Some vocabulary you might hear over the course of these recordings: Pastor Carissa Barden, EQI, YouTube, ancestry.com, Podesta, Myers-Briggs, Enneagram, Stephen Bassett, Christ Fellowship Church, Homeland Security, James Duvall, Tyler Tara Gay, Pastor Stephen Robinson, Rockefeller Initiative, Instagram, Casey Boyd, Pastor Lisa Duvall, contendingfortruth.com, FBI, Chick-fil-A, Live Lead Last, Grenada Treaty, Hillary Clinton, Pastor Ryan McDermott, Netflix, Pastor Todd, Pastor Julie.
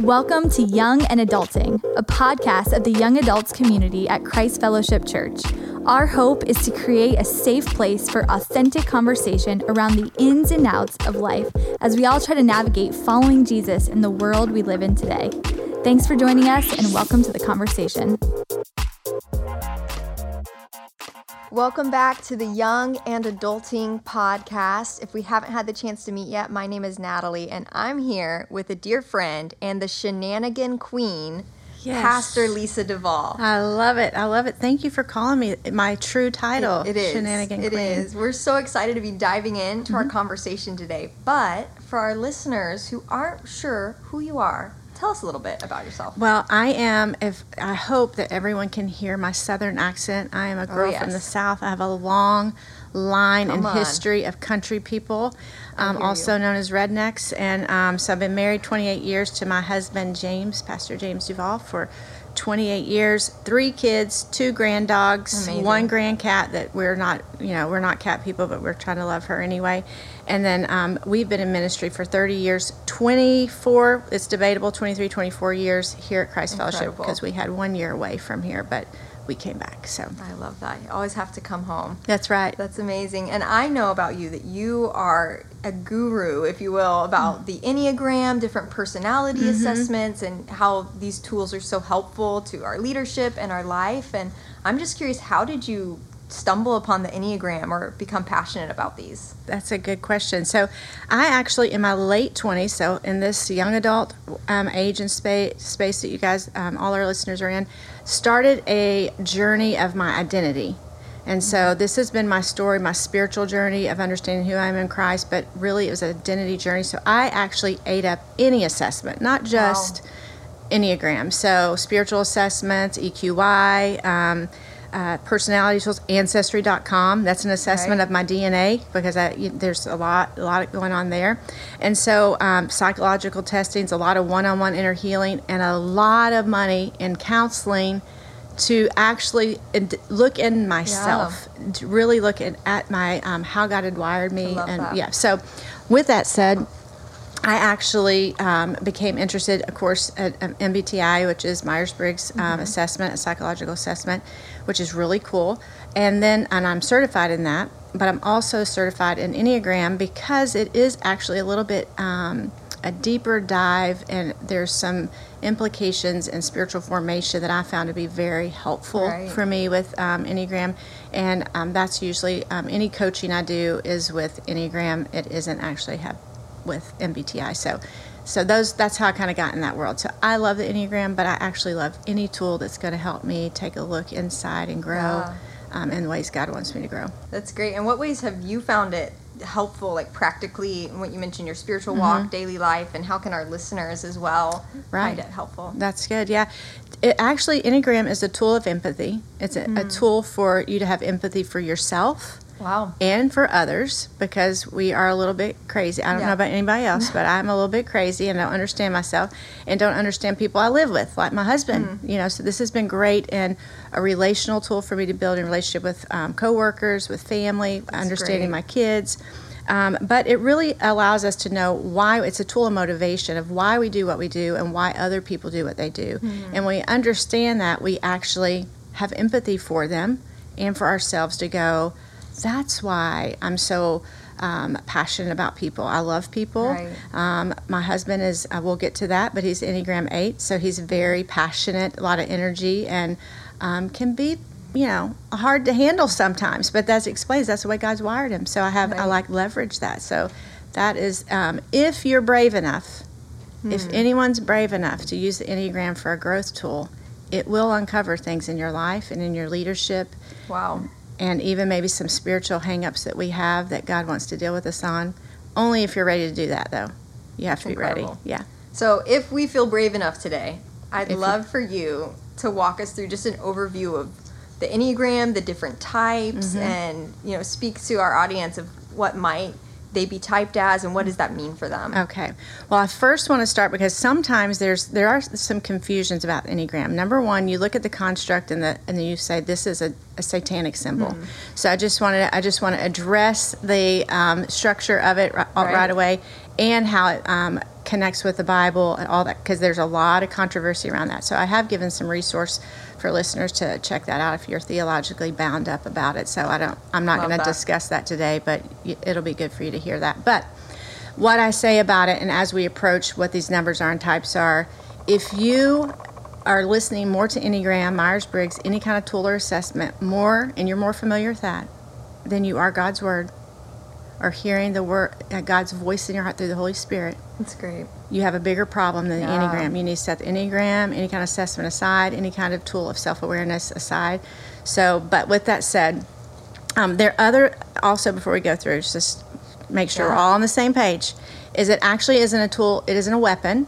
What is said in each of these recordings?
Welcome to Young and Adulting, a podcast of the young adults community at Christ Fellowship Church. Our hope is to create a safe place for authentic conversation around the ins and outs of life as we all try to navigate following Jesus in the world we live in today. Thanks for joining us and welcome to the conversation. Welcome back to the Young and Adulting podcast. If we haven't had the chance to meet yet, my name is Natalie, and I'm here with a dear friend and the shenanigan queen, yes, Pastor Lisa Duvall. I love it. I love it. Thank you for calling me my true title. It is. Shenanigan Queen. It is. We're so excited to be diving into our conversation today. But for our listeners who aren't sure who you are, tell us a little bit about yourself. Well, I hope that everyone can hear my southern accent. I am a girl from the South. I have a long line and history of country people, also known as rednecks. And so I've been married 28 years to my husband, James, Pastor James Duvall, for 28 years, 3 kids, 2 grand dogs, amazing, 1 grand cat that we're not cat people, but we're trying to love her anyway. And then we've been in ministry for 30 years, 24 years here at Christ Fellowship, because we had 1 year away from here, but we came back. So I love that. You always have to come home. That's right. That's amazing. And I know about you that you are a guru, if you will, about the Enneagram, different personality assessments, and how these tools are so helpful to our leadership and our life. And I'm just curious, how did you stumble upon the Enneagram or become passionate about these? That's a good question. So I actually, in my late 20s, so in this young adult age and space that you guys, all our listeners are in, started a journey of my identity. And so this has been my story, my spiritual journey of understanding who I am in Christ, but really it was an identity journey. So I actually ate up any assessment, not just Enneagram. So spiritual assessments, EQI, personality tools, ancestry.com. That's an assessment of my DNA, because there's a lot going on there. And so psychological testings, a lot of one-on-one inner healing, and a lot of money in counseling to actually look in myself, to really look at my how God had wired me. So with that said, I actually became interested, of course, at MBTI, which is Myers-Briggs assessment, a psychological assessment, which is really cool. And I'm certified in that, but I'm also certified in Enneagram, because it is actually a little bit a deeper dive, and there's some implications in spiritual formation that I found to be very helpful for me with Enneagram. And that's usually any coaching I do is with Enneagram. It isn't actually with MBTI. So that's how I kind of got in that world. So I love the Enneagram, but I actually love any tool that's going to help me take a look inside and grow in ways God wants me to grow. That's great. And what ways have you found it helpful, like practically, what you mentioned, your spiritual walk, daily life, and how can our listeners as well find it helpful? That's good. Yeah. Enneagram is a tool of empathy. It's a tool for you to have empathy for yourself. Wow. And for others, because we are a little bit crazy. I don't know about anybody else, but I'm a little bit crazy and don't understand myself and don't understand people I live with, like my husband. You know, so this has been great and a relational tool for me to build a relationship with coworkers, with family, that's understanding my kids. But it really allows us to know why. It's a tool of motivation of why we do what we do and why other people do what they do. And when we understand that, we actually have empathy for them and for ourselves to go, that's why I'm so passionate about people. I love people. My husband is, we'll get to that, but he's Enneagram 8, so he's very passionate, a lot of energy, and can be, hard to handle sometimes, but that explains, that's the way God's wired him. So I leverage that. So that is, if you're brave enough, if anyone's brave enough to use the Enneagram for a growth tool, it will uncover things in your life and in your leadership. Wow. And even maybe some spiritual hang-ups that we have that God wants to deal with us on. Only if you're ready to do that, though. You have to be ready. Yeah. So if we feel brave enough today, I'd love for you to walk us through just an overview of the Enneagram, the different types, and speak to our audience of what might they be typed as and what does that mean for them? Okay. Well, I first want to start because sometimes there are some confusions about the Enneagram. Number one, you look at the construct and then you say this is a satanic symbol. So I just want to address the structure of it right away and how it connects with the Bible and all that, because there's a lot of controversy around that. So I have given some resource for listeners to check that out if you're theologically bound up about it. So I'm not going to discuss that today, but it'll be good for you to hear that. But what I say about it, and as we approach what these numbers are and types are, if you are listening more to Enneagram, Myers-Briggs, any kind of tool or assessment more, and you're more familiar with that, then you are God's Word, or hearing the word, God's voice in your heart through the Holy Spirit. That's great. You have a bigger problem than the Enneagram. You need to set the Enneagram, any kind of assessment aside, any kind of tool of self-awareness aside. So, but with that said, there are other, also before we go through, just make sure we're all on the same page, is it actually isn't a tool, it isn't a weapon.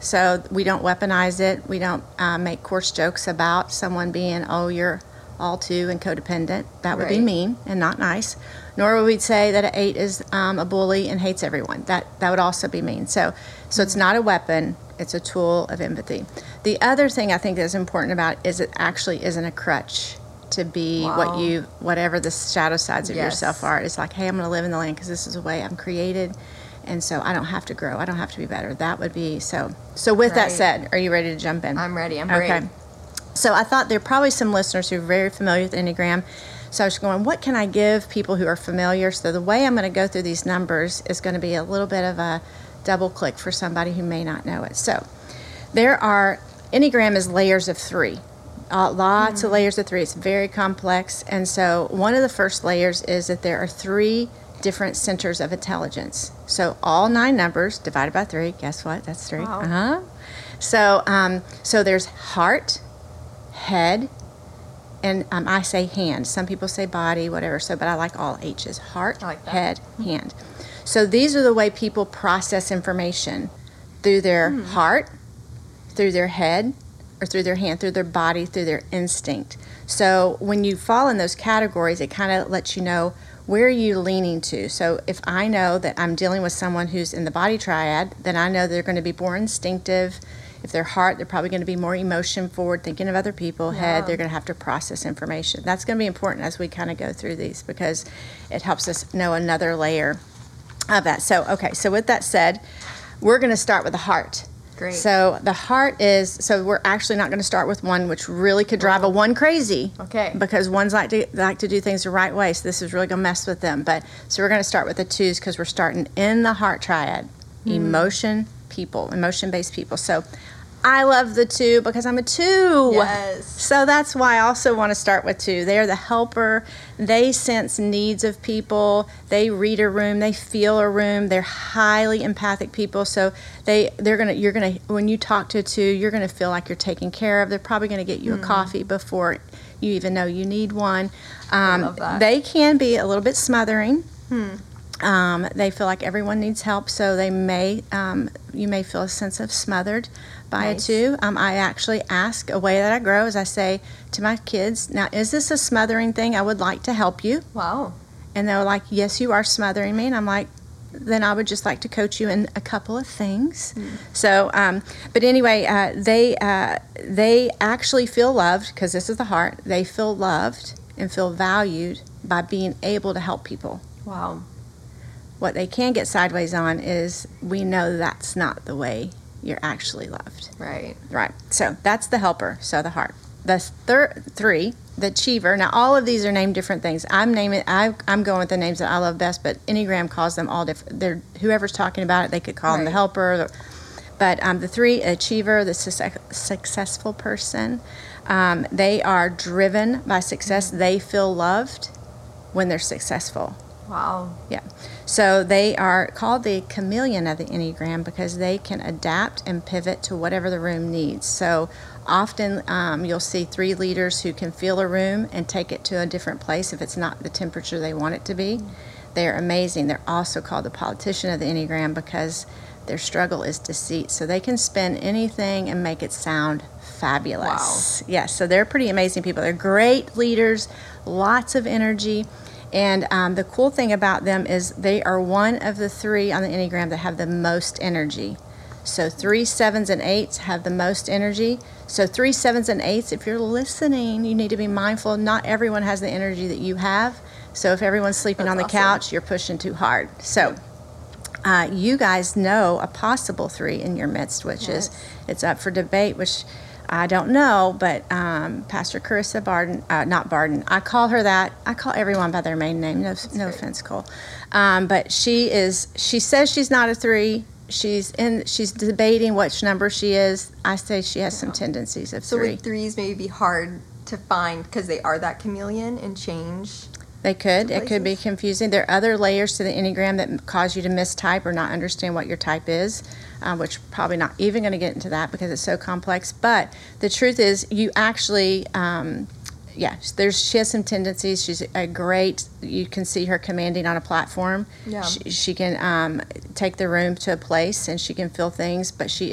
So we don't weaponize it. We don't make coarse jokes about someone being, oh, you're all two and codependent. That would be mean and not nice. Nor would we say that an eight is a bully and hates everyone. That would also be mean. So it's not a weapon. It's a tool of empathy. The other thing I think that's important about it is it actually isn't a crutch to be whatever the shadow sides of yourself are. It's like, hey, I'm going to live in the land because this is the way I'm created. And so I don't have to grow. I don't have to be better. That would be so. So with that said, are you ready to jump in? I'm ready. I'm ready. Okay. So I thought there are probably some listeners who are very familiar with Enneagram. So I was going, what can I give people who are familiar? So the way I'm going to go through these numbers is going to be a little bit of a double click for somebody who may not know it. So there are, Enneagram is layers of three. Lots of layers of three. It's very complex. And so one of the first layers is that there are three different centers of intelligence. So all nine numbers divided by three, guess what? That's three. Wow. So there's heart, head, and I say hand. Some people say body, whatever. So, but I like all H's: heart, head, hand. So these are the way people process information, through their heart, through their head, or through their hand, through their body, through their instinct. So when you fall in those categories, it kind of lets you know, where are you leaning to? So if I know that I'm dealing with someone who's in the body triad, then I know they're going to be more instinctive. If they're heart, they're probably going to be more emotion forward, thinking of other people. Head, they're going to have to process information. That's going to be important as we kind of go through these, because it helps us know another layer of that. So, okay, so with that said, we're going to start with the heart. Great. So the heart is, so we're actually not going to start with one, which really could drive a one crazy. Okay. Because ones like to do things the right way, so this is really going to mess with them. But so we're going to start with the twos, because we're starting in the heart triad, emotion-based people. So I love the two because I'm a two. Yes. So that's why I also want to start with two. They are the helper. They sense needs of people. They read a room. They feel a room. They're highly empathic people. So you're gonna when you talk to a two, you're gonna feel like you're taken care of. They're probably gonna get you a coffee before you even know you need one. I love that. They can be a little bit smothering. They feel like everyone needs help, so they may you may feel a sense of smothered by a two. I actually ask, a way that I grow is I say to my kids, now, is this a smothering thing? I would like to help you. Wow. And they're like, yes, you are smothering me. And I'm like, then I would just like to coach you in a couple of things. So, but anyway, they actually feel loved, because this is the heart. They feel loved and feel valued by being able to help people. Wow. What they can get sideways on is, we know that's not the way you're actually loved. Right. Right. So that's the helper, so the heart. The three, the achiever. Now, all of these are named different things. I'm going with the names that I love best, but Enneagram calls them all different. They're, whoever's talking about it, they could call them the helper. But the three, achiever, the successful person, they are driven by success. They feel loved when they're successful. Wow. Yeah. So they are called the chameleon of the Enneagram, because they can adapt and pivot to whatever the room needs. So often you'll see three leaders who can feel a room and take it to a different place if it's not the temperature they want it to be. They're amazing. They're also called the politician of the Enneagram, because their struggle is deceit. So they can spin anything and make it sound fabulous. Wow. Yeah, so they're pretty amazing people. They're great leaders, lots of energy. And the cool thing about them is they are one of the three on the Enneagram that have the most energy. So 3, 7s, and 8s have the most energy. So 3, 7s, and 8s, if you're listening, you need to be mindful. Not everyone has the energy that you have. So if everyone's sleeping on the couch, you're pushing too hard. So You guys know a possible three in your midst, which is, it's up for debate, which I don't know, but Pastor Carissa Barden, I call her that. I call everyone by their main name. No offense, Cole. But she says she's not a three. She's debating which number she is. I say she has some tendencies of three. So would threes maybe be hard to find because they are that chameleon and change? They could. It could be confusing. There are other layers to the Enneagram that cause you to mistype or not understand what your type is, which probably not even going to get into that because it's so complex. But the truth is you actually, she has some tendencies. She's a great, you can see her commanding on a platform. Yeah. She can take the room to a place and she can feel things, but she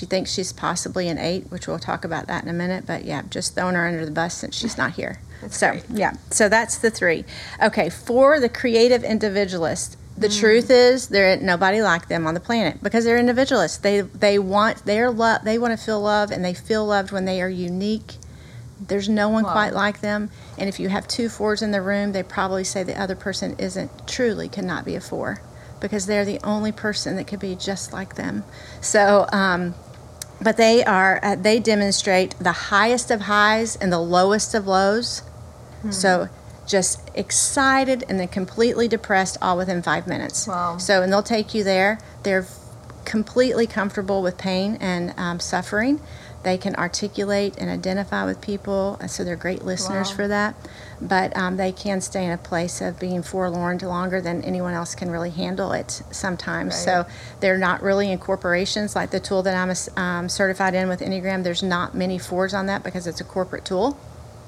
thinks she's possibly an 8, which we'll talk about that in a minute. But yeah, just throwing her under the bus since she's not here. So that's the 3. Okay, 4, the creative individualist. The truth is there ain't nobody like them on the planet because they're individualists. They want to feel love, and they feel loved when they are unique. There's no one quite like them. And if you have 2 4s in the room, they probably say the other person cannot be a 4 because they're the only person that could be just like them. So, but they are, they demonstrate the highest of highs and the lowest of lows. So just excited and then completely depressed all within 5 minutes. Wow. So, and they'll take you there. They're completely comfortable with pain and suffering. They can articulate and identify with people. So they're great listeners for that. But they can stay in a place of being forlorn longer than anyone else can really handle it sometimes. Right. So they're not really in corporations. Like the tool that I'm certified in with Enneagram, there's not many 4s on that because it's a corporate tool,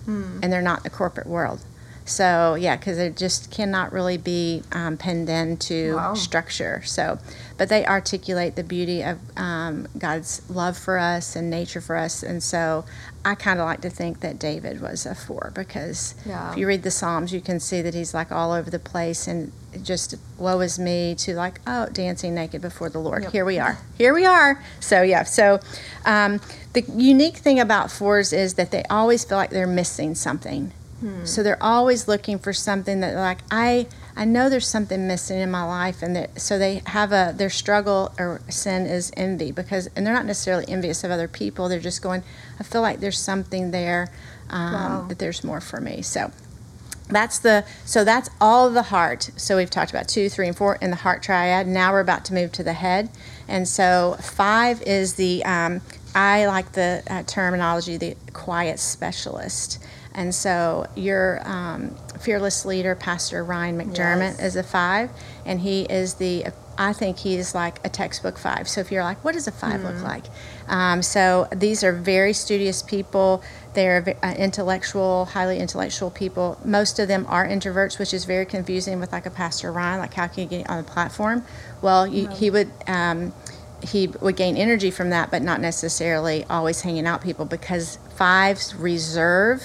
and they're not in the corporate world. So, because they just cannot really be pinned into structure. So, but they articulate the beauty of God's love for us and nature for us. And so I kind of like to think that David was a 4 because if you read the Psalms, you can see that he's like all over the place and just woe is me to like, dancing naked before the Lord. Yep. Here we are. So, the unique thing about 4s is that they always feel like they're missing something. So they're always looking for something that like, I know there's something missing in my life. And so they have their struggle or sin is envy and they're not necessarily envious of other people. They're just going, I feel like there's something there, that there's more for me. So that's all the heart. So we've talked about 2, 3, and 4 in the heart triad. Now we're about to move to the head. And so 5 is the, I like the terminology, the quiet specialist. And so your fearless leader, Pastor Ryan McDermott, is a 5, and he is I think he is like a textbook 5. So if you're like, what does a 5 look like? So these are very studious people. They're intellectual, highly intellectual people. Most of them are introverts, which is very confusing with like a Pastor Ryan, like how can you get on the platform? Well, he would gain energy from that, but not necessarily always hanging out people because 5s reserve.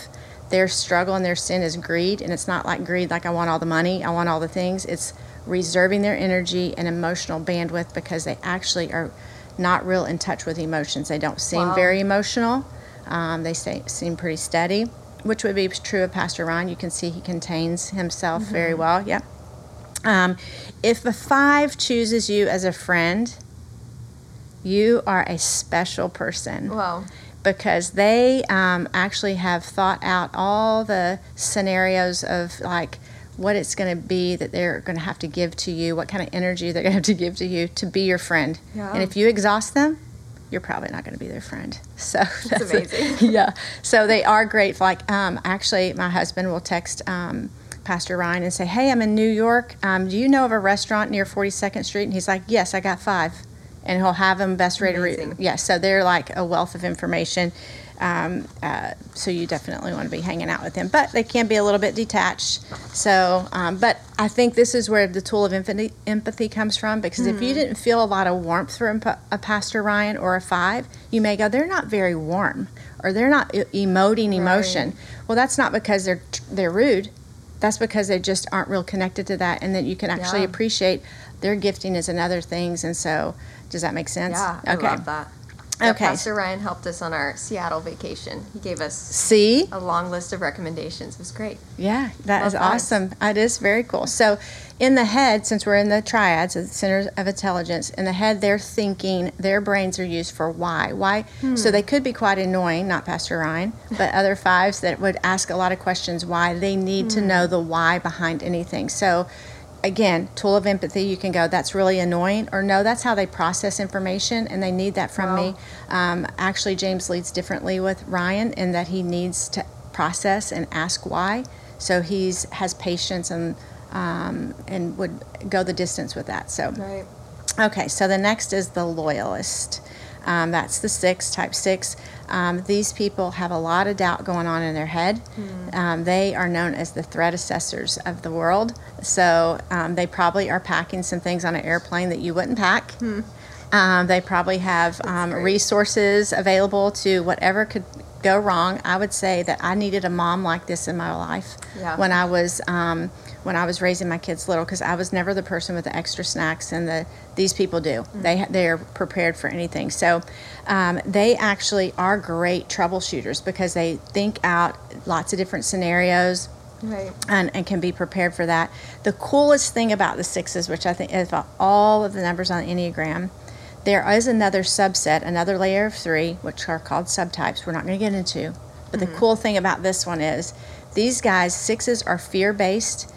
Their struggle and their sin is greed, and it's not like greed, like I want all the money, I want all the things. It's reserving their energy and emotional bandwidth because they actually are not real in touch with emotions. They don't seem very emotional. They seem pretty steady, which would be true of Pastor Ron. You can see he contains himself very well. Yep. If a 5 chooses you as a friend, you are a special person. Wow. Because they actually have thought out all the scenarios of like what it's going to be that they're going to have to give to you, what kind of energy they're going to have to give to you to be your friend. Yeah. And if you exhaust them, you're probably not going to be their friend. So that's amazing. So they are great. Like actually, my husband will text Pastor Ryan and say, "Hey, I'm in New York. Do you know of a restaurant near 42nd Street?" And he's like, "Yes, I got 5." And he'll have them best rated. So they're like a wealth of information. So you definitely want to be hanging out with them. But they can be a little bit detached. So, but I think this is where the tool of empathy comes from. Because if you didn't feel a lot of warmth from a Pastor Ryan or a 5, you may go, they're not very warm. Or they're not emoting emotion. Right. Well, that's not because they're rude. That's because they just aren't real connected to that. And that you can actually appreciate their gifting is in other things. And so... Does that make sense? Yeah, I love that. Okay. Pastor Ryan helped us on our Seattle vacation. He gave us a long list of recommendations. It was great. Yeah, that is awesome. It is very cool. So in the head, since we're in the triads, the centers of intelligence, in the head they're thinking, their brains are used for why. Why? Hmm. So they could be quite annoying, not Pastor Ryan, but other fives that would ask a lot of questions why. They need to know the why behind anything. So again, tool of empathy, you can go, that's really annoying, or no, that's how they process information and they need that from me. Actually, James leads differently with Ryan in that he needs to process and ask why. So he's has patience and would go the distance with that. So, right. Okay, so the next is the loyalist. That's the six, type six. These people have a lot of doubt going on in their head. They are known as the threat assessors of the world. So they probably are packing some things on an airplane that you wouldn't pack. They probably have resources available to whatever could go wrong. I would say that I needed a mom like this in my life when I was raising my kids little, because I was never the person with the extra snacks, and these people do. They are prepared for anything. So they actually are great troubleshooters because they think out lots of different scenarios. Right. And can be prepared for that. The coolest thing about the sixes, which I think is about all of the numbers on the Enneagram, there is another subset, another layer of three, which are called subtypes. We're not going to get into. But the cool thing about this one is these guys, sixes, are fear-based.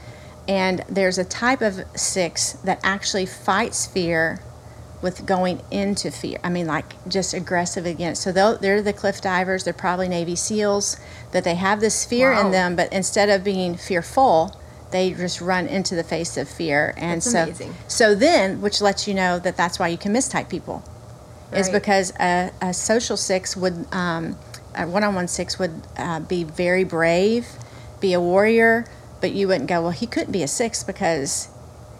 And there's a type of six that actually fights fear with going into fear. I mean, like, just aggressive against. So they're the cliff divers. They're probably Navy SEALs, that they have this fear in them. But instead of being fearful, they just run into the face of fear. And so then, which lets you know that that's why you can mistype people, is because a social six would, a one-on-one six would be very brave, be a warrior. But you wouldn't go, well, he couldn't be a six because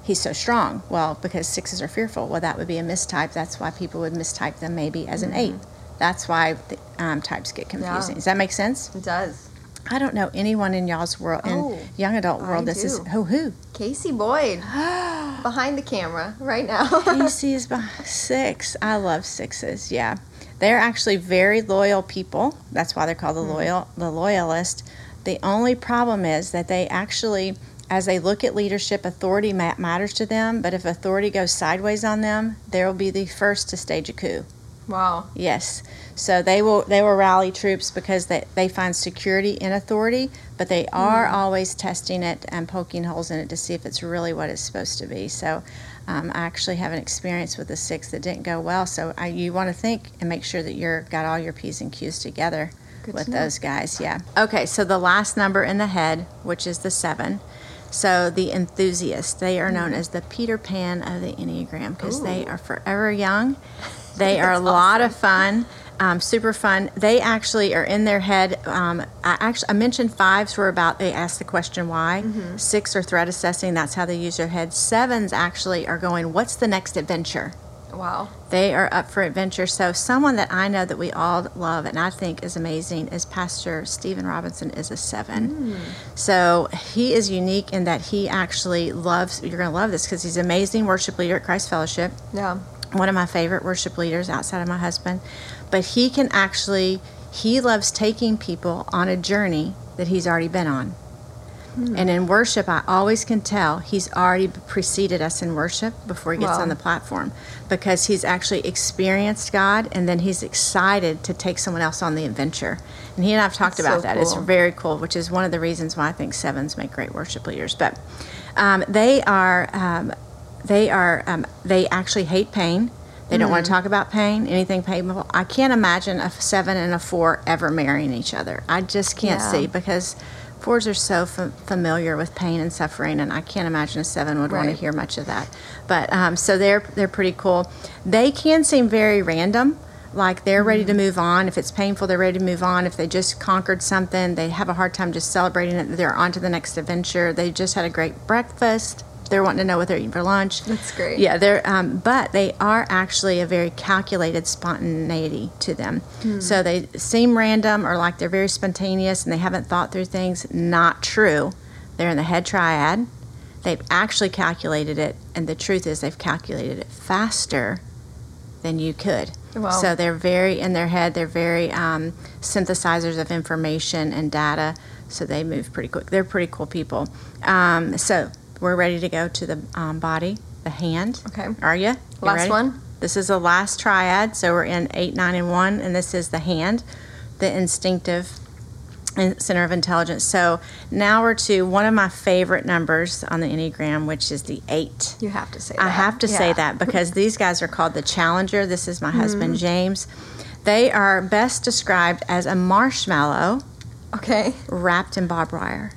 he's so strong. Well, because sixes are fearful. Well, that would be a mistype. That's why people would mistype them maybe as an eight. That's why the, types get confusing. Yeah. Does that make sense? It does. I don't know anyone in y'all's world, in young adult world, who? Casey Boyd, behind the camera right now. Casey is behind six. I love sixes, yeah. They're actually very loyal people. That's why they're called the loyalist. The only problem is that they actually, as they look at leadership, authority matters to them. But if authority goes sideways on them, they will be the first to stage a coup. Wow. Yes. So they will rally troops because they find security in authority, but they are always testing it and poking holes in it to see if it's really what it's supposed to be. So I actually have an experience with a six that didn't go well. So you want to think and make sure that you're got all your P's and Q's together. Good with those guys, yeah. Okay, so the last number in the head, which is the seven. So the enthusiast, they are known as the Peter Pan of the Enneagram because they are forever young. They are a lot of fun, super fun. They actually are in their head. I mentioned fives were about, they ask the question why. Six are threat assessing. That's how they use their head. Sevens actually are going, what's the next adventure? Wow. They are up for adventure. So someone that I know that we all love and I think is amazing is Pastor Stephen Robinson is a seven. So he is unique in that he actually loves, you're going to love this because he's an amazing worship leader at Christ Fellowship. Yeah. One of my favorite worship leaders outside of my husband. But he can actually, he loves taking people on a journey that he's already been on. And in worship, I always can tell he's already preceded us in worship before he gets on the platform because he's actually experienced God, and then he's excited to take someone else on the adventure. And he and I have talked about that. Cool. It's very cool, which is one of the reasons why I think sevens make great worship leaders. But they actually hate pain. They don't want to talk about pain, anything painful. I can't imagine a seven and a four ever marrying each other. I just can't see because fours are so familiar with pain and suffering, and I can't imagine a seven would want to hear much of that. But so they're pretty cool. They can seem very random, like they're ready to move on. If it's painful, they're ready to move on. If they just conquered something, they have a hard time just celebrating it. They're on to the next adventure. They just had a great breakfast. They're wanting to know what they're eating for lunch. That's great. Yeah, but they are actually a very calculated spontaneity to them. So they seem random or like they're very spontaneous and they haven't thought through things. Not true. They're in the head triad. They've actually calculated it, and the truth is they've calculated it faster than you could. Wow. So they're very, in their head, they're very synthesizers of information and data, so they move pretty quick. They're pretty cool people. So we're ready to go to the body, the hand. Okay. Are you? Last one. This is the last triad, so we're in 8, 9, and 1, and this is the hand, the instinctive center of intelligence. So now we're to one of my favorite numbers on the Enneagram, which is the 8. You have to say that. I have to say that because these guys are called the Challenger. This is my husband, James. They are best described as a marshmallow wrapped in barbed wire.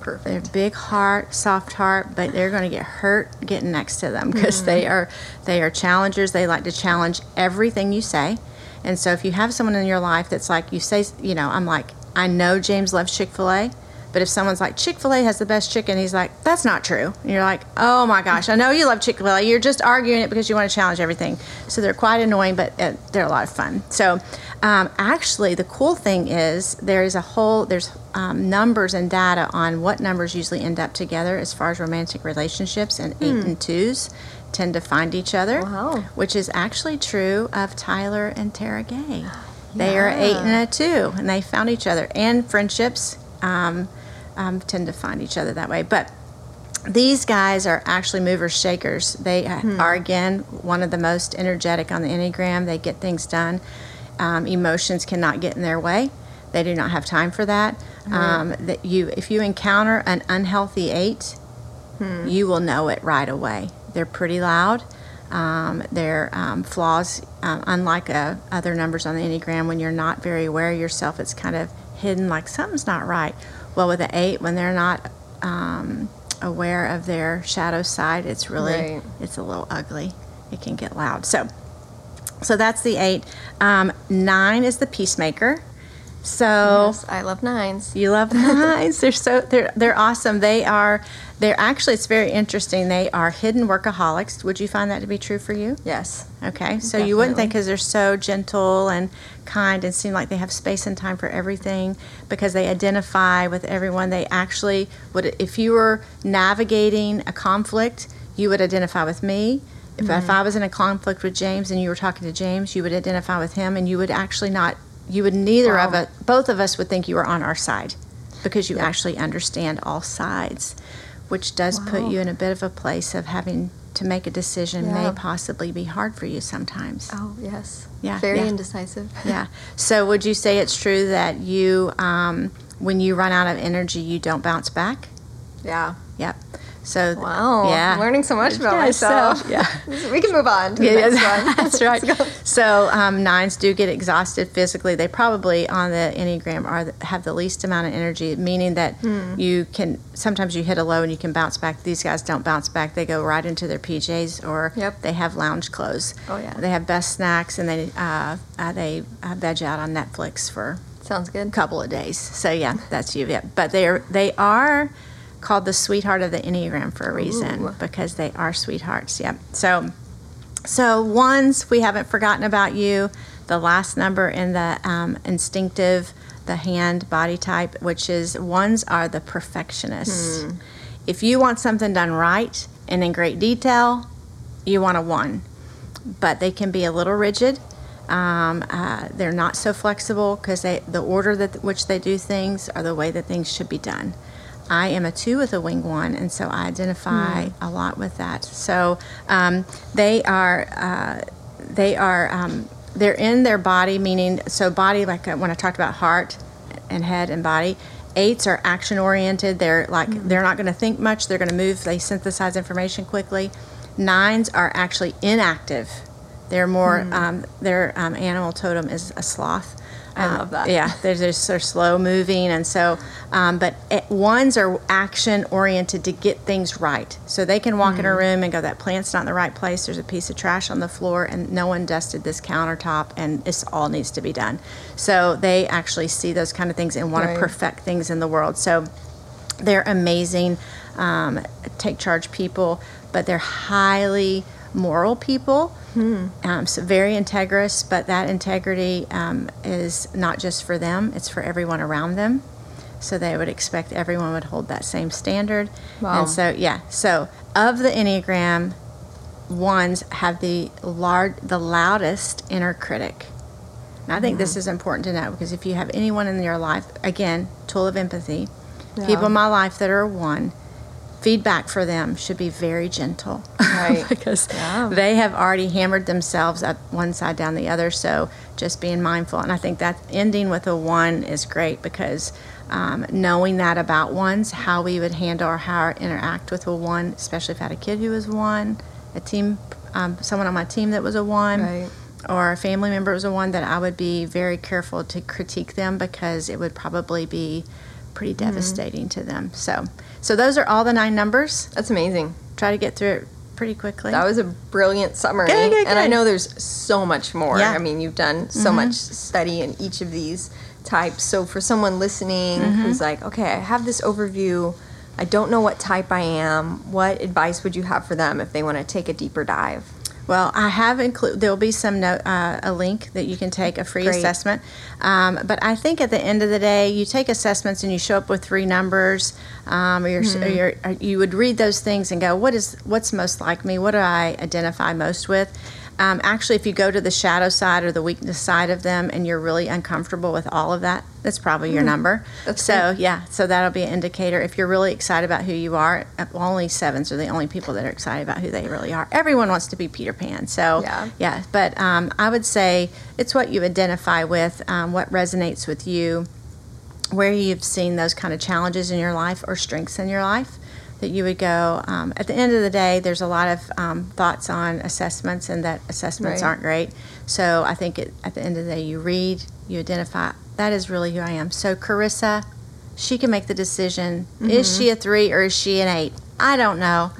Perfect. They're big heart, soft heart, but they're going to get hurt getting next to them because they are challengers. They like to challenge everything you say. And so if you have someone in your life that's like, you say, you know, I'm like, I know James loves Chick-fil-A, but if someone's like, Chick-fil-A has the best chicken, he's like, that's not true. And you're like, oh my gosh, I know you love Chick-fil-A. You're just arguing it because you want to challenge everything. So they're quite annoying, but they're a lot of fun. So actually, the cool thing is there's numbers and data on what numbers usually end up together as far as romantic relationships, and 8 and 2s tend to find each other, which is actually true of Tyler and Tara Gay. They are 8 and a 2, and they found each other. And friendships tend to find each other that way. But these guys are actually movers, shakers. They are, again, one of the most energetic on the Enneagram. They get things done. Emotions cannot get in their way. They do not have time for that. If you encounter an unhealthy 8, you will know it right away. They're pretty loud. Their flaws, unlike other numbers on the Enneagram, when you're not very aware of yourself, it's kind of hidden, like something's not right. Well, with an 8, when they're not aware of their shadow side, it's really, it's a little ugly. It can get loud. So that's the 8. 9 is the peacemaker. So yes, I love 9s. You love 9s. They're awesome. They're actually, it's very interesting. They are hidden workaholics. Would you find that to be true for you? Yes. Okay. So definitely. You wouldn't think, because they're so gentle and kind and seem like they have space and time for everything, because they identify with everyone. They actually would, if you were navigating a conflict, you would identify with me. If I was in a conflict with James and you were talking to James, you would identify with him, and you would actually not. You would neither of us, both of us would think you were on our side, because you actually understand all sides, which does put you in a bit of a place of having to make a decision may possibly be hard for you sometimes. Oh, yes. Yeah. Very indecisive. Yeah. So would you say it's true that you, when you run out of energy, you don't bounce back? Yeah. Yep. So I'm learning so much about myself. So, we can move on to the next one. That's right. So 9s do get exhausted physically. They probably on the Enneagram have the least amount of energy, meaning that you can sometimes you hit a low and you can bounce back. These guys don't bounce back. They go right into their PJs, or they have lounge clothes. Oh yeah. They have best snacks, and they veg out on Netflix for sounds good a couple of days. So yeah, that's you. Yeah, but they are called the sweetheart of the Enneagram for a reason, because they are sweethearts. Yep. So 1s, we haven't forgotten about you. The last number in the instinctive, the hand body type, which is 1s are the perfectionists. If you want something done right and in great detail, you want a 1, but they can be a little rigid. They're not so flexible, because the order that which they do things are the way that things should be done. I am a 2 with a wing 1, and so I identify a lot with that. So they're in their body, meaning, so body, like when I talked about heart and head and body, 8s are action oriented. They're like, they're not going to think much. They're going to move. They synthesize information quickly. 9s are actually inactive. They're more, their animal totem is a sloth. I love that. Yeah, they're slow moving, and so, but 1s are action oriented to get things right. So they can walk in a room and go, that plant's not in the right place. There's a piece of trash on the floor, and no one dusted this countertop, and this all needs to be done. So they actually see those kind of things and want to perfect things in the world. So they're amazing, take charge people, but they're highly moral people. So very integrous, but that integrity is not just for them, it's for everyone around them. So they would expect everyone would hold that same standard. Wow. And so, of the Enneagram, ones have the loudest inner critic. And I think this is important to know, because if you have anyone in your life, again, tool of empathy, people in my life that are one, feedback for them should be very gentle, right? Because they have already hammered themselves up one side down the other. So just being mindful. And I think that ending with a one is great, because knowing that about ones, how we would handle or how or interact with a one, especially if I had a kid who was one, a team, someone on my team that was a one, or a family member was a one, that I would be very careful to critique them, because it would probably be pretty devastating to them. So those are all the 9 numbers. That's amazing. Try to get through it pretty quickly. That was a brilliant summary. Good. And I know there's so much more. Yeah. I mean, you've done so much study in each of these types. So for someone listening who's like, okay, I have this overview, I don't know what type I am, what advice would you have for them if they want to take a deeper dive? Well, I have included, there'll be some a link that you can take a free assessment. But I think at the end of the day, you take assessments and you show up with 3 numbers, or you would read those things and go, what's most like me? What do I identify most with? Actually, if you go to the shadow side or the weakness side of them, and you're really uncomfortable with all of that, that's probably your number. That's great. So that'll be an indicator. If you're really excited about who you are, only 7s are the only people that are excited about who they really are. Everyone wants to be Peter Pan. So, but I would say it's what you identify with, what resonates with you, where you've seen those kind of challenges in your life or strengths in your life, that you would go, at the end of the day, there's a lot of thoughts on assessments, and that assessments aren't great. So I think at the end of the day, you read, you identify, that is really who I am. So Carissa, she can make the decision. Is she a 3 or is she an 8? I don't know.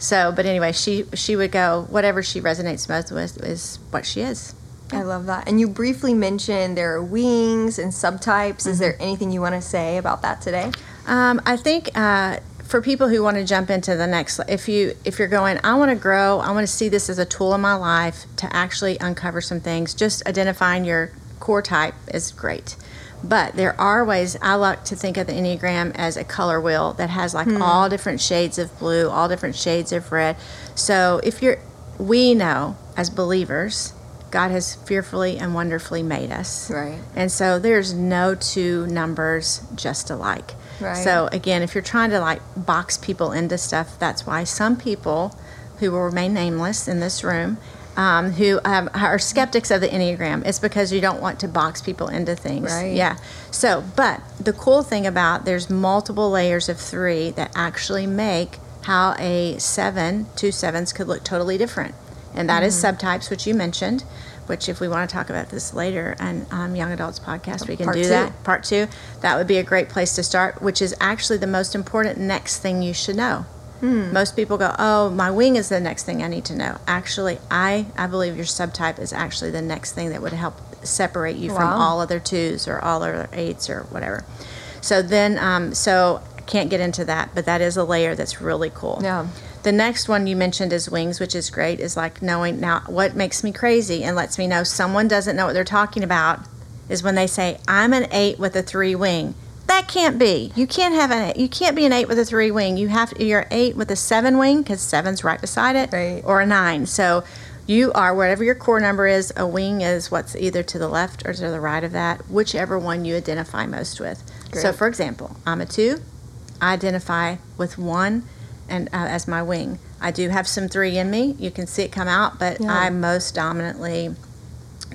So, but anyway, she would go, whatever she resonates most with is what she is. I love that. And you briefly mentioned there are wings and subtypes. Is there anything you want to say about that today? I think... for people who want to jump into the next, if you're going, I want to grow, I want to see this as a tool in my life to actually uncover some things, just identifying your core type is great. But there are ways, I like to think of the Enneagram as a color wheel that has like all different shades of blue, all different shades of red. So we know as believers, God has fearfully and wonderfully made us. Right. And so there's no 2 numbers just alike. Right. So again, if you're trying to like box people into stuff, that's why some people who will remain nameless in this room, who are skeptics of the Enneagram, it's because you don't want to box people into things. Right. Yeah. So, but the cool thing about there's multiple layers of 3 that actually make how a 7, 2 7s could look totally different. And that is subtypes, which you mentioned, which if we want to talk about this later on Young Adults Podcast, we can do that. Part 2. That would be a great place to start, which is actually the most important next thing you should know. Most people go, oh, my wing is the next thing I need to know. Actually, I believe your subtype is actually the next thing that would help separate you from all other 2s or all other 8s or whatever. So then, I can't get into that, but that is a layer that's really cool. Yeah. The next one you mentioned is wings, which is great, is like knowing now what makes me crazy and lets me know someone doesn't know what they're talking about is when they say, I'm an 8 with a 3 wing. That can't be. You can't have you can't be an 8 with a 3 wing. You're 8 with a 7 wing, because 7's right beside it, or a 9. So you are, whatever your core number is, a wing is what's either to the left or to the right of that, whichever one you identify most with. Great. So for example, I'm a 2, I identify with 1. And as my wing, I do have some 3 in me. You can see it come out, but I'm most dominantly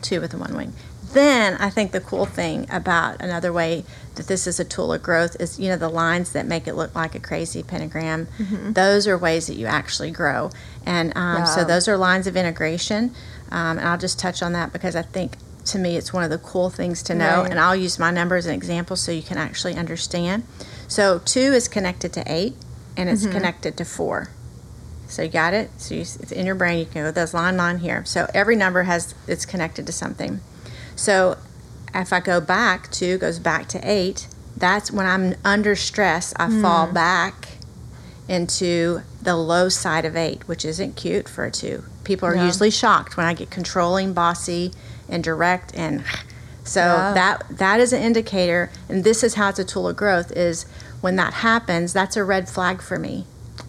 2 with 1 wing. Then I think the cool thing about another way that this is a tool of growth is, the lines that make it look like a crazy pentagram. Those are ways that you actually grow. And so those are lines of integration. And I'll just touch on that because I think, to me, it's one of the cool things to know. Right. And I'll use my number as an example so you can actually understand. So 2 is connected to 8. And it's connected to 4. So you got it? So it's in your brain. You can go, there's line here. So every number it's connected to something. So if I go back, 2 goes back to 8. That's when I'm under stress, I fall back into the low side of 8, which isn't cute for a 2. People are usually shocked when I get controlling, bossy, and direct. And so that is an indicator. And this is how it's a tool of growth is, when that happens, that's a red flag for me.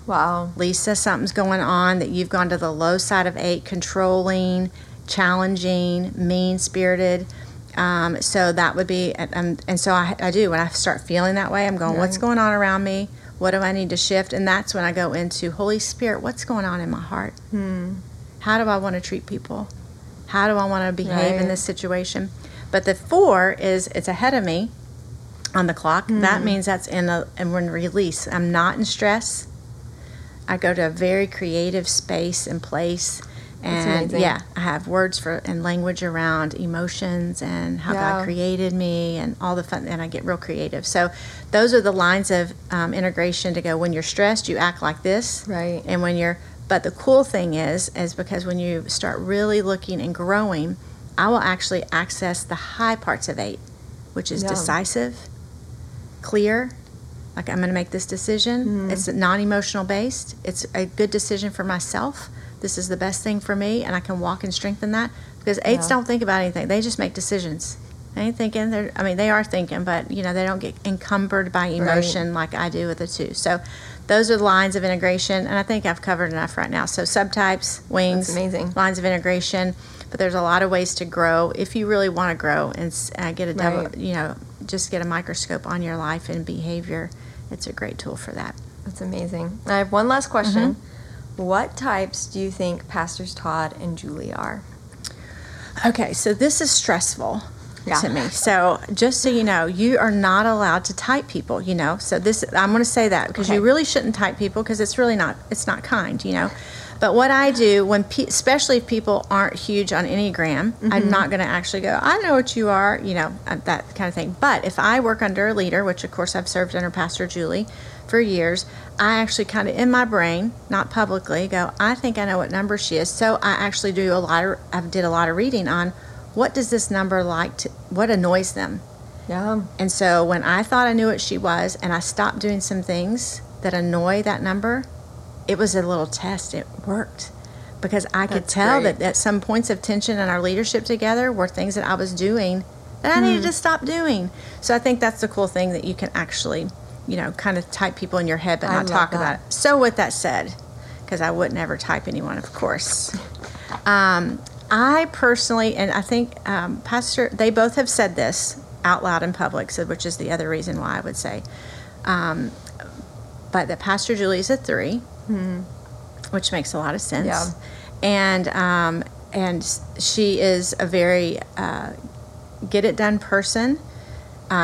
Wow. Lisa, something's going on that you've gone to the low side of 8, controlling, challenging, mean-spirited. So that would be, and so I do, when I start feeling that way, I'm going, right. What's going on around me? What do I need to shift? And that's when I go into, Holy Spirit, what's going on in my heart? Hmm. How do I want to treat people? How do I want to behave right. in this situation? But the 4 is, it's ahead of me on the clock. Mm. That means that's in release. I'm not in stress. I go to a very creative space and place. And yeah, I have words for and language around emotions and how yeah. God created me and all the fun, and I get real creative. So those are the lines of integration to go, when you're stressed, you act like this. Right. And when you're, but the cool thing is because when you start really looking and growing, I will actually access the high parts of 8, which is yeah. decisive, clear, like I'm going to make this decision. Mm-hmm. It's non-emotional based. It's a good decision for myself. This is the best thing for me, and I can walk and strengthen that, because 8s don't think about anything. They just make decisions. They ain't thinking. They are thinking, but you know, they don't get encumbered by emotion right. like I do with the 2. So those are the lines of integration, and I think I've covered enough right now. So subtypes, wings, that's amazing. Lines of integration, but there's a lot of ways to grow if you really want to grow and get a double, right. you know, just get a microscope on your life and behavior. It's a great tool for that. That's amazing. I have one last question. Mm-hmm. What types do you think Pastors Todd and Julie are? Okay, so this is stressful yeah. to me. So just so you know, you are not allowed to type people, you know. So this, I'm going to say that because okay. you really shouldn't type people, because it's really not, it's not kind, you know. But what I do, when especially if people aren't huge on Enneagram, mm-hmm. I'm not going to actually go, I know what you are, you know, that kind of thing. But if I work under a leader, which of course I've served under Pastor Julie for years, I actually kind of in my brain, not publicly, go, I think I know what number she is. So I actually do I did a lot of reading on what does this number like to, what annoys them. Yeah. And so when I thought I knew what she was and I stopped doing some things that annoy that number, it was a little test. It worked, because I could tell that at some points of tension in our leadership together were things that I was doing that I needed to stop doing. So I think that's the cool thing, that you can actually, you know, kind of type people in your head but not talk about it. So with that said, because I would never type anyone, of course, I personally, and I think Pastor, they both have said this out loud in public, so, which is the other reason why I would say, but that Pastor Julie is a 3. Mm-hmm. Which makes a lot of sense. Yeah. And she is a very get-it-done person.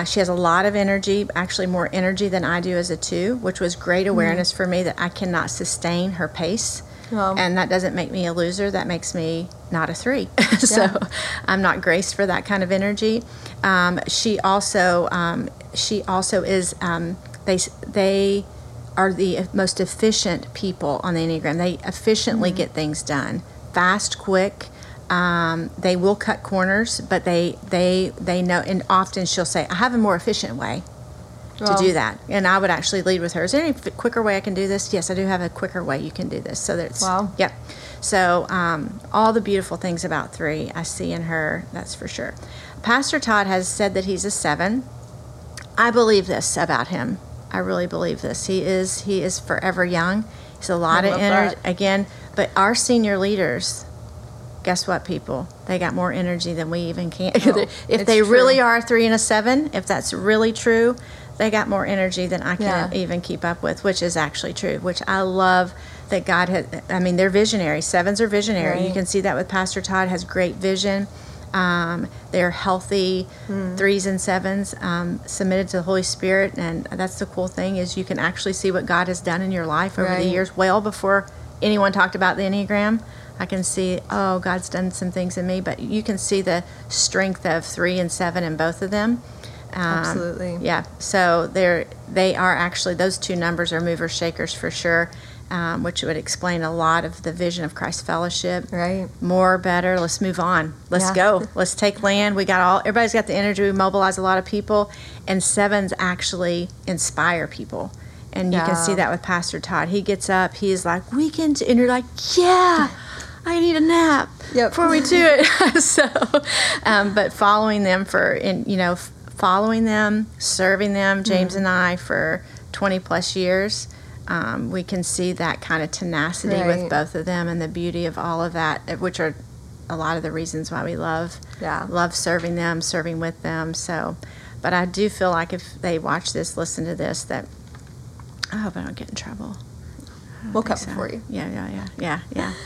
She has a lot of energy, actually more energy than I do as a 2, which was great awareness mm-hmm. for me, that I cannot sustain her pace. Well, and that doesn't make me a loser. That makes me not a 3. So yeah. I'm not graced for that kind of energy. She also is they are the most efficient people on the Enneagram. They efficiently mm-hmm. get things done, fast, quick. They will cut corners, but they know. And often she'll say, "I have a more efficient way to do that," and I would actually lead with her. Is there any quicker way I can do this? Yes, I do have a quicker way you can do this. So that's yep. So all the beautiful things about 3 I see in her. That's for sure. Pastor Todd has said that he's a 7. I believe this about him. I really believe this. He is forever young. He's a lot of energy again. But our senior leaders, guess what, people? They got more energy than we even can. Oh, if they really are a 3 and a 7, if that's really true, they got more energy than I can even keep up with, which is actually true. Which I love that God has. I mean, they're visionary. 7s are visionary. Right. You can see that with Pastor Todd. Has great vision. They're healthy. 3s and 7s submitted to the Holy Spirit, and that's the cool thing, is you can actually see what God has done in your life over the years, well before anyone talked about the Enneagram. I can see, oh, God's done some things in me, but you can see the strength of 3 and 7 in both of them. Absolutely. Yeah, so they are actually, those two numbers are mover shakers for sure. Which would explain a lot of the vision of Christ Fellowship. Right. More, better, let's move on. Let's go. Let's take land. We got all, everybody's got the energy. We mobilize a lot of people. And 7s actually inspire people. And you can see that with Pastor Todd. He gets up, he is like, we can, and you're like, I need a nap before we do it. So, but following them serving them, James and I for 20 plus years, we can see that kind of tenacity with both of them, and the beauty of all of that, which are a lot of the reasons why we love serving them, serving with them. So, but I do feel like if they watch this, listen to this, that I hope I don't get in trouble. We'll come for you. Yeah.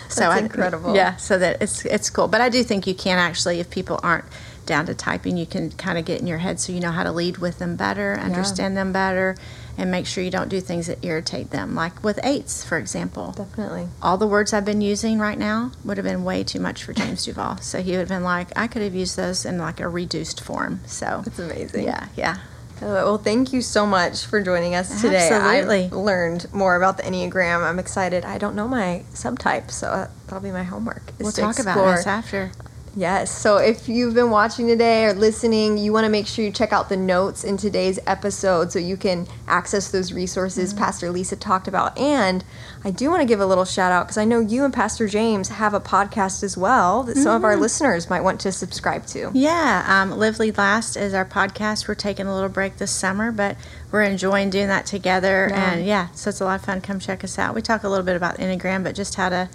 So that's incredible. Yeah, so that it's cool. But I do think you can actually, if people aren't down to typing, you can kind of get in your head so you know how to lead with them better, understand them better, and make sure you don't do things that irritate them. Like with eights, for example. Definitely. All the words I've been using right now would have been way too much for James Duvall. So he would have been like, I could have used those in like a reduced form. So that's amazing. Yeah. Well, thank you so much for joining us today. Absolutely. I've learned more about the Enneagram. I'm excited. I don't know my subtype, so that'll be my homework. We'll talk about this after. Yes. So if you've been watching today or listening, you want to make sure you check out the notes in today's episode so you can access those resources Pastor Lisa talked about. And I do want to give a little shout out because I know you and Pastor James have a podcast as well that some of our listeners might want to subscribe to. Yeah. Live Lead Last is our podcast. We're taking a little break this summer, but we're enjoying doing that together. Yeah. And so it's a lot of fun. Come check us out. We talk a little bit about Enneagram, but just how to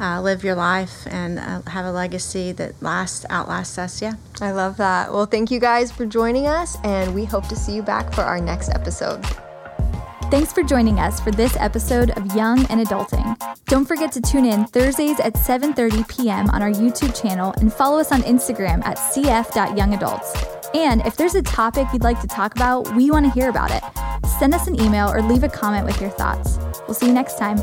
live your life and have a legacy that outlasts us. Yeah. I love that. Well, thank you guys for joining us, and we hope to see you back for our next episode. Thanks for joining us for this episode of Young and Adulting. Don't forget to tune in Thursdays at 7:30 p.m. on our YouTube channel and follow us on Instagram at cf.youngadults. And if there's a topic you'd like to talk about, we want to hear about it. Send us an email or leave a comment with your thoughts. We'll see you next time.